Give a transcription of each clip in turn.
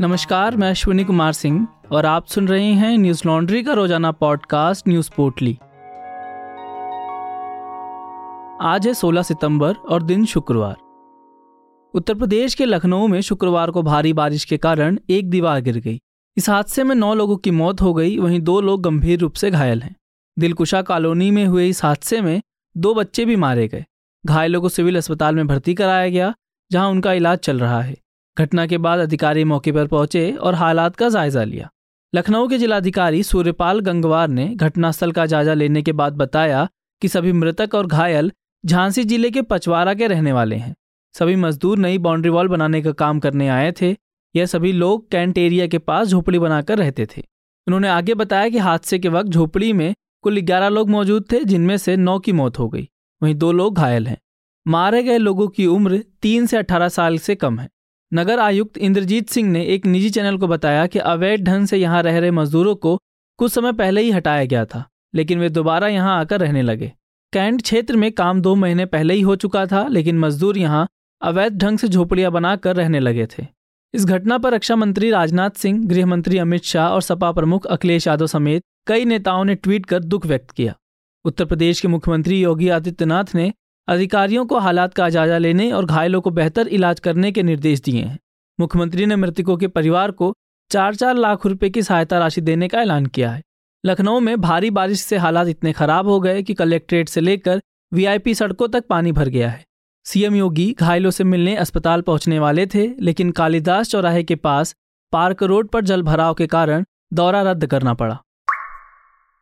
नमस्कार, मैं अश्विनी कुमार सिंह और आप सुन रहे हैं न्यूज लॉन्ड्री का रोजाना पॉडकास्ट न्यूज पोर्टली। आज है 16 सितंबर और दिन शुक्रवार। उत्तर प्रदेश के लखनऊ में शुक्रवार को भारी बारिश के कारण एक दीवार गिर गई। इस हादसे में 9 लोगों की मौत हो गई, वहीं 2 लोग गंभीर रूप से घायल हैं। दिलकुशा कॉलोनी में हुए इस हादसे में 2 बच्चे भी मारे गए। घायलों को सिविल अस्पताल में भर्ती कराया गया, जहां उनका इलाज चल रहा है। घटना के बाद अधिकारी मौके पर पहुंचे और हालात का जायजा लिया। लखनऊ के जिलाधिकारी सूर्यपाल गंगवार ने घटनास्थल का जायजा लेने के बाद बताया कि सभी मृतक और घायल झांसी जिले के पचवारा के रहने वाले हैं। सभी मजदूर नई बाउंड्री वॉल बनाने का काम करने आए थे। यह सभी लोग कैंट एरिया के पास झोपड़ी बनाकर रहते थे। उन्होंने आगे बताया कि हादसे के वक्त झोपड़ी में कुल 11 लोग मौजूद थे, जिनमें से 9 की मौत हो गई, वहीं 2 लोग घायल हैं। मारे गए लोगों की उम्र 3 से 18 साल से कम है। नगर आयुक्त इंद्रजीत सिंह ने एक निजी चैनल को बताया कि अवैध ढंग से यहाँ रह रहे मजदूरों को कुछ समय पहले ही हटाया गया था, लेकिन वे दोबारा यहाँ आकर रहने लगे। कैंट क्षेत्र में काम 2 महीने पहले ही हो चुका था, लेकिन मजदूर यहाँ अवैध ढंग से झोपड़ियाँ बनाकर रहने लगे थे। इस घटना पर रक्षा मंत्री राजनाथ सिंह, गृह मंत्री अमित शाह और सपा प्रमुख अखिलेश यादव समेत कई नेताओं ने ट्वीट कर दुख व्यक्त किया। उत्तर प्रदेश के मुख्यमंत्री योगी आदित्यनाथ ने अधिकारियों को हालात का जायजा लेने और घायलों को बेहतर इलाज करने के निर्देश दिए हैं। मुख्यमंत्री ने मृतकों के परिवार को 4-4 लाख रुपए की सहायता राशि देने का ऐलान किया है। लखनऊ में भारी बारिश से हालात इतने खराब हो गए कि कलेक्ट्रेट से लेकर वीआईपी सड़कों तक पानी भर गया है। सीएम योगी घायलों से मिलने अस्पताल पहुंचने वाले थे, लेकिन कालिदास चौराहे के पास पार्क रोड पर जल भराव के कारण दौरा रद्द करना पड़ा।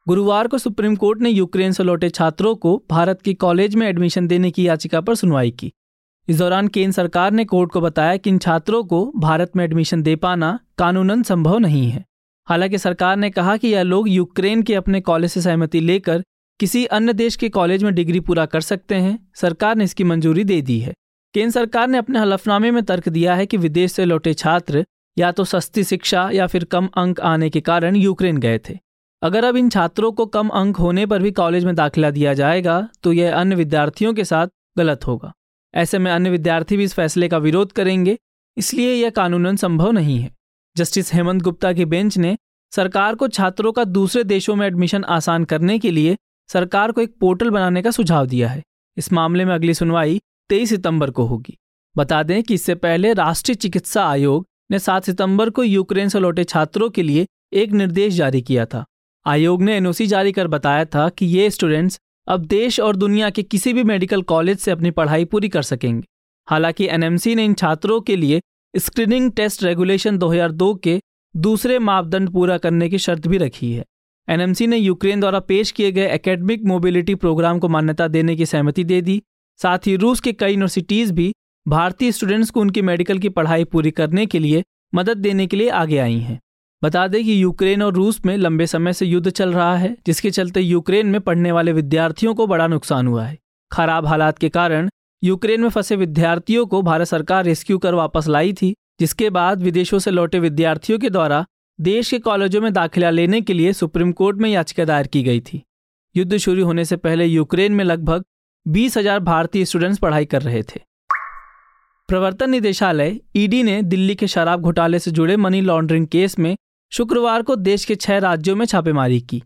गुरुवार को सुप्रीम कोर्ट ने यूक्रेन से लौटे छात्रों को भारत के कॉलेज में एडमिशन देने की याचिका पर सुनवाई की। इस दौरान केंद्र सरकार ने कोर्ट को बताया कि इन छात्रों को भारत में एडमिशन दे पाना कानूनन संभव नहीं है। हालांकि सरकार ने कहा कि यह लोग यूक्रेन के अपने कॉलेज से सहमति लेकर किसी अन्य देश के कॉलेज में डिग्री पूरा कर सकते हैं। सरकार ने इसकी मंजूरी दे दी है। केंद्र सरकार ने अपने हलफनामे में तर्क दिया है कि विदेश से लौटे छात्र या तो सस्ती शिक्षा या फिर कम अंक आने के कारण यूक्रेन गए थे। अगर अब इन छात्रों को कम अंक होने पर भी कॉलेज में दाखिला दिया जाएगा तो यह अन्य विद्यार्थियों के साथ गलत होगा। ऐसे में अन्य विद्यार्थी भी इस फैसले का विरोध करेंगे, इसलिए यह कानूनन संभव नहीं है। जस्टिस हेमंत गुप्ता की बेंच ने सरकार को छात्रों का दूसरे देशों में एडमिशन आसान करने के लिए सरकार को एक पोर्टल बनाने का सुझाव दिया है। इस मामले में अगली सुनवाई 23 सितंबर को होगी। बता दें कि इससे पहले राष्ट्रीय चिकित्सा आयोग ने 7 सितंबर को यूक्रेन से लौटे छात्रों के लिए एक निर्देश जारी किया था। आयोग ने एनओसी जारी कर बताया था कि ये स्टूडेंट्स अब देश और दुनिया के किसी भी मेडिकल कॉलेज से अपनी पढ़ाई पूरी कर सकेंगे। हालांकि एनएमसी ने इन छात्रों के लिए स्क्रीनिंग टेस्ट रेगुलेशन 2002 के दूसरे मापदंड पूरा करने की शर्त भी रखी है। एनएमसी ने यूक्रेन द्वारा पेश किए गए एकेडमिक मोबिलिटी प्रोग्राम को मान्यता देने की सहमति दे दी। साथ ही रूस के कई यूनिवर्सिटीज़ भी भारतीय स्टूडेंट्स को उनकी मेडिकल की पढ़ाई पूरी करने के लिए मदद देने के लिए आगे आई हैं। बता दें कि यूक्रेन और रूस में लंबे समय से युद्ध चल रहा है, जिसके चलते यूक्रेन में पढ़ने वाले विद्यार्थियों को बड़ा नुकसान हुआ है। खराब हालात के कारण यूक्रेन में फंसे विद्यार्थियों को भारत सरकार रेस्क्यू कर वापस लाई थी, जिसके बाद विदेशों से लौटे विद्यार्थियों के द्वारा देश के कॉलेजों में दाखिला लेने के लिए सुप्रीम कोर्ट में याचिका दायर की गई थी। युद्ध शुरू होने से पहले यूक्रेन में लगभग 20,000 भारतीय स्टूडेंट्स पढ़ाई कर रहे थे। प्रवर्तन निदेशालय ईडी ने दिल्ली के शराब घोटाले से जुड़े मनी लॉन्ड्रिंग केस में शुक्रवार को देश के 6 राज्यों में छापेमारी की।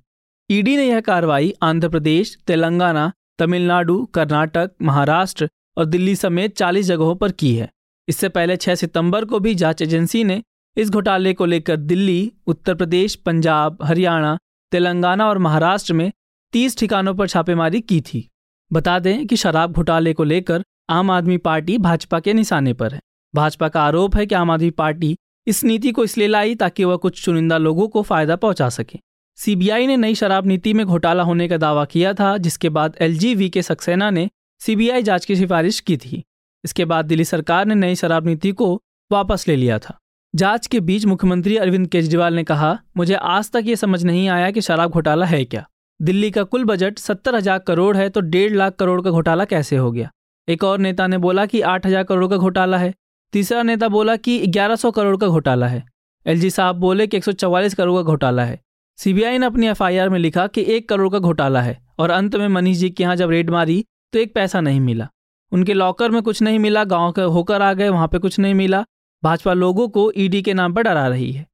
ईडी ने यह कार्रवाई आंध्र प्रदेश, तेलंगाना, तमिलनाडु, कर्नाटक, महाराष्ट्र और दिल्ली समेत 40 जगहों पर की है। इससे पहले 6 सितंबर को भी जांच एजेंसी ने इस घोटाले को लेकर दिल्ली, उत्तर प्रदेश, पंजाब, हरियाणा, तेलंगाना और महाराष्ट्र में 30 ठिकानों पर छापेमारी की थी। बता दें कि शराब घोटाले को लेकर आम आदमी पार्टी भाजपा के निशाने पर है। भाजपा का आरोप है कि आम आदमी पार्टी इस नीति को इसलिए लाई ताकि वह कुछ चुनिंदा लोगों को फायदा पहुंचा सके। सीबीआई ने नई शराब नीति में घोटाला होने का दावा किया था, जिसके बाद एलजीवी के सक्सेना ने सीबीआई जांच की सिफारिश की थी। इसके बाद दिल्ली सरकार ने नई शराब नीति को वापस ले लिया था। जांच के बीच मुख्यमंत्री अरविंद केजरीवाल ने कहा, मुझे आज तक ये समझ नहीं आया कि शराब घोटाला है क्या। दिल्ली का कुल बजट 70,000 करोड़ है तो 1.5 लाख करोड़ का घोटाला कैसे हो गया। एक और नेता ने बोला कि 8,000 करोड़ का घोटाला है। तीसरा नेता बोला कि 1,100 करोड़ का घोटाला है। एलजी साहब बोले कि 144 करोड़ का घोटाला है। सीबीआई ने अपनी एफआईआर में लिखा कि 1 करोड़ का घोटाला है और अंत में मनीष जी के यहाँ जब रेड मारी तो 1 पैसा नहीं मिला। उनके लॉकर में कुछ नहीं मिला, गाँव के होकर आ गए, वहाँ पे कुछ नहीं मिला, भाजपा लोगों को ईडी के नाम पर डरा रही है।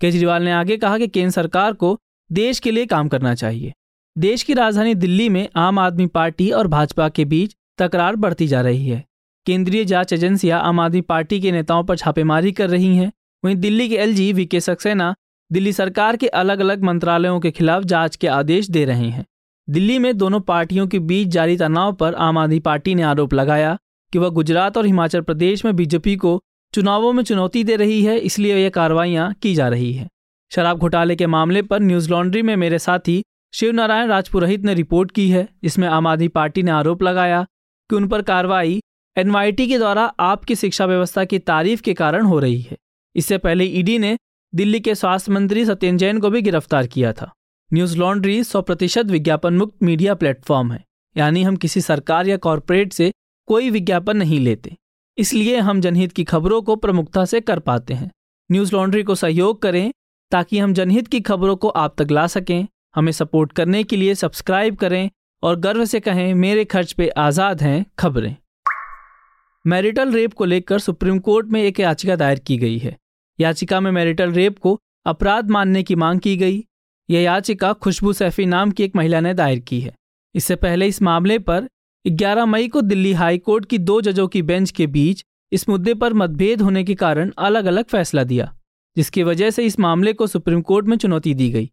केजरीवाल ने आगे कहा कि केंद्र सरकार को देश के लिए काम करना चाहिए। देश की राजधानी दिल्ली में आम आदमी पार्टी और भाजपा के बीच तकरार बढ़ती जा रही है। केंद्रीय जांच एजेंसियां आम आदमी पार्टी के नेताओं पर छापेमारी कर रही हैं। वहीं दिल्ली के एलजी वीके सक्सेना दिल्ली सरकार के अलग अलग मंत्रालयों के खिलाफ जांच के आदेश दे रहे हैं। दिल्ली में दोनों पार्टियों के बीच जारी तनाव पर आम आदमी पार्टी ने आरोप लगाया कि वह गुजरात और हिमाचल प्रदेश में बीजेपी को चुनावों में चुनौती दे रही है, इसलिए यह कार्रवाइयां की जा रही है। शराब घोटाले के मामले पर न्यूज लॉन्ड्री में मेरे साथी शिव नारायण राजपुरोहित ने रिपोर्ट की है, जिसमें आम आदमी पार्टी ने आरोप लगाया कि उन पर कार्रवाई एनवाईटी के द्वारा आपकी शिक्षा व्यवस्था की तारीफ के कारण हो रही है। इससे पहले ईडी ने दिल्ली के स्वास्थ्य मंत्री सत्यन जैन को भी गिरफ्तार किया था। न्यूज लॉन्ड्री 100% विज्ञापन मुक्त मीडिया प्लेटफॉर्म है, यानी हम किसी सरकार या कॉरपोरेट से कोई विज्ञापन नहीं लेते, इसलिए हम जनहित की खबरों को प्रमुखता से कर पाते हैं। न्यूज लॉन्ड्री को सहयोग करें ताकि हम जनहित की खबरों को आप तक ला सकें। हमें सपोर्ट करने के लिए सब्सक्राइब करें और गर्व से कहें, मेरे खर्च पे आज़ाद हैं खबरें। मैरिटल रेप को लेकर सुप्रीम कोर्ट में एक याचिका दायर की गई है। याचिका में मैरिटल रेप को अपराध मानने की मांग की गई। यह याचिका खुशबू सैफी नाम की एक महिला ने दायर की है। इससे पहले इस मामले पर 11 मई को दिल्ली हाई कोर्ट की 2 जजों की बेंच के बीच इस मुद्दे पर मतभेद होने के कारण अलग अलग फैसला दिया, जिसकी वजह से इस मामले को सुप्रीम कोर्ट में चुनौती दी गई।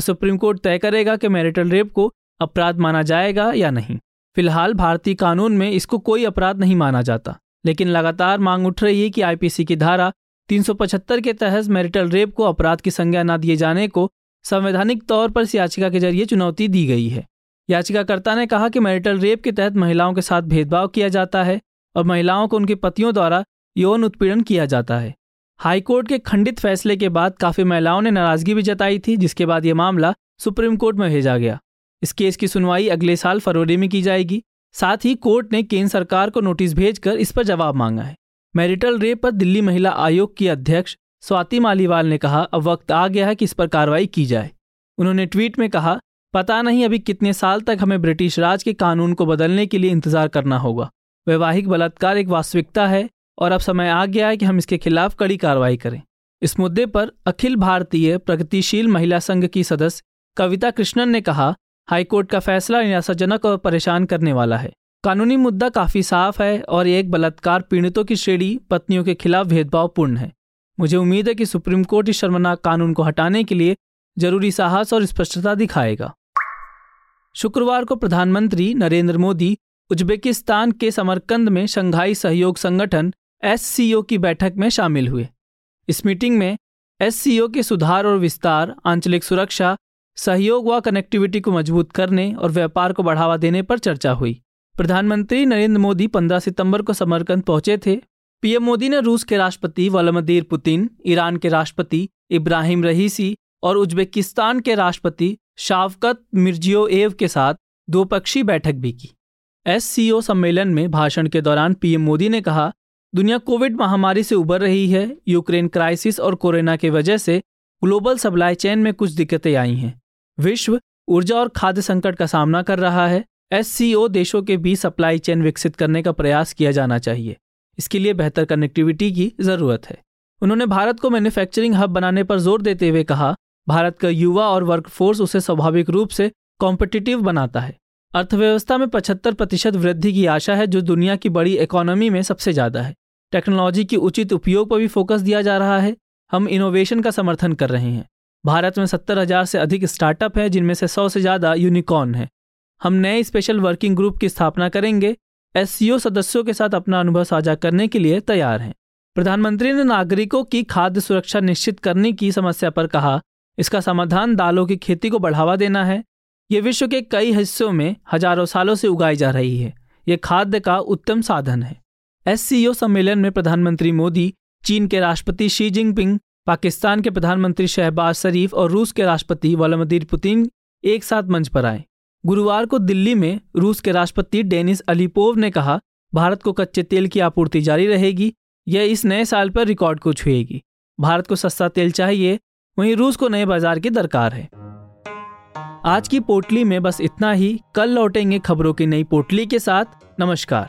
सुप्रीम कोर्ट तय करेगा कि मैरिटल रेप को अपराध माना जाएगा या नहीं। फिलहाल भारतीय कानून में इसको कोई अपराध नहीं माना जाता, लेकिन लगातार मांग उठ रही है कि आईपीसी की धारा 375 के तहत मैरिटल रेप को अपराध की संज्ञा न दिए जाने को संवैधानिक तौर पर इस याचिका के जरिए चुनौती दी गई है। याचिकाकर्ता ने कहा कि मैरिटल रेप के तहत महिलाओं के साथ भेदभाव किया जाता है और महिलाओं को उनके पतियों द्वारा यौन उत्पीड़न किया जाता है। हाईकोर्ट के खंडित फैसले के बाद काफ़ी महिलाओं ने नाराज़गी भी जताई थी, जिसके बाद ये मामला सुप्रीम कोर्ट में भेजा गया। इस केस की सुनवाई अगले साल फरवरी में की जाएगी। साथ ही कोर्ट ने केंद्र सरकार को नोटिस भेजकर इस पर जवाब मांगा है। मैरिटल रेप पर दिल्ली महिला आयोग की अध्यक्ष स्वाति मालीवाल ने कहा, अब वक्त आ गया है कि इस पर कार्रवाई की जाए। उन्होंने ट्वीट में कहा, पता नहीं अभी कितने साल तक हमें ब्रिटिश राज के कानून को बदलने के लिए इंतजार करना होगा। वैवाहिक बलात्कार एक वास्तविकता है और अब समय आ गया है कि हम इसके खिलाफ कड़ी कार्रवाई करें। इस मुद्दे पर अखिल भारतीय प्रगतिशील महिला संघ की सदस्य कविता कृष्णन ने कहा, हाईकोर्ट का फैसला निराशाजनक और परेशान करने वाला है। कानूनी मुद्दा काफ़ी साफ है और ये एक बलात्कार पीड़ितों की श्रेणी पत्नियों के खिलाफ भेदभावपूर्ण है। मुझे उम्मीद है कि सुप्रीम कोर्ट इस शर्मनाक कानून को हटाने के लिए जरूरी साहस और स्पष्टता दिखाएगा। शुक्रवार को प्रधानमंत्री नरेंद्र मोदी उज्बेकिस्तान के समरकंद में शंघाई सहयोग संगठन SCO की बैठक में शामिल हुए। इस मीटिंग में SCO के सुधार और विस्तार, आंचलिक सुरक्षा, सहयोग व कनेक्टिविटी को मजबूत करने और व्यापार को बढ़ावा देने पर चर्चा हुई। प्रधानमंत्री नरेंद्र मोदी 15 सितंबर को समरकंद पहुंचे थे। पीएम मोदी ने रूस के राष्ट्रपति व्लादिमीर पुतिन, ईरान के राष्ट्रपति इब्राहिम रहीसी और उज्बेकिस्तान के राष्ट्रपति शावकत मिर्जियो एव के साथ दोपक्षीय बैठक भी की। SCO सम्मेलन में भाषण के दौरान पीएम मोदी ने कहा, दुनिया कोविड महामारी से उबर रही है। यूक्रेन क्राइसिस और कोरोना की वजह से ग्लोबल सप्लाई चेन में कुछ दिक्कतें आई हैं। विश्व ऊर्जा और खाद्य संकट का सामना कर रहा है। SCO देशों के बीच सप्लाई चेन विकसित करने का प्रयास किया जाना चाहिए। इसके लिए बेहतर कनेक्टिविटी की जरूरत है। उन्होंने भारत को मैन्युफैक्चरिंग हब बनाने पर जोर देते हुए कहा, भारत का युवा और वर्कफोर्स उसे स्वाभाविक रूप से कॉम्पिटिटिव बनाता है। अर्थव्यवस्था में 75% वृद्धि की आशा है, जो दुनिया की बड़ी इकोनॉमी में सबसे ज़्यादा है। टेक्नोलॉजी की उचित उपयोग पर भी फोकस दिया जा रहा है। हम इनोवेशन का समर्थन कर रहे हैं। भारत में 70,000 से अधिक स्टार्टअप हैं, जिनमें से 100 से ज़्यादा यूनिकॉर्न हैं। हम नए स्पेशल वर्किंग ग्रुप की स्थापना करेंगे। SCO सदस्यों के साथ अपना अनुभव साझा करने के लिए तैयार हैं। प्रधानमंत्री ने नागरिकों की खाद्य सुरक्षा निश्चित करने की समस्या पर कहा, इसका समाधान दालों की खेती को बढ़ावा देना है। ये विश्व के कई हिस्सों में हजारों सालों से उगाई जा रही है। ये खाद्य का उत्तम साधन है। SCO सम्मेलन में प्रधानमंत्री मोदी चीन के राष्ट्रपति शी जिनपिंग, पाकिस्तान के प्रधानमंत्री शहबाज शरीफ और रूस के राष्ट्रपति व्लादिमीर पुतिन एक साथ मंच पर आए। गुरुवार को दिल्ली में रूस के राष्ट्रपति डेनिस अलीपोव ने कहा, भारत को कच्चे तेल की आपूर्ति जारी रहेगी। यह इस नए साल पर रिकॉर्ड को छुएगी। भारत को सस्ता तेल चाहिए, वहीं रूस को नए बाजार की दरकार है। आज की पोटली में बस इतना ही। कल लौटेंगे खबरों की नई पोटली के साथ। नमस्कार।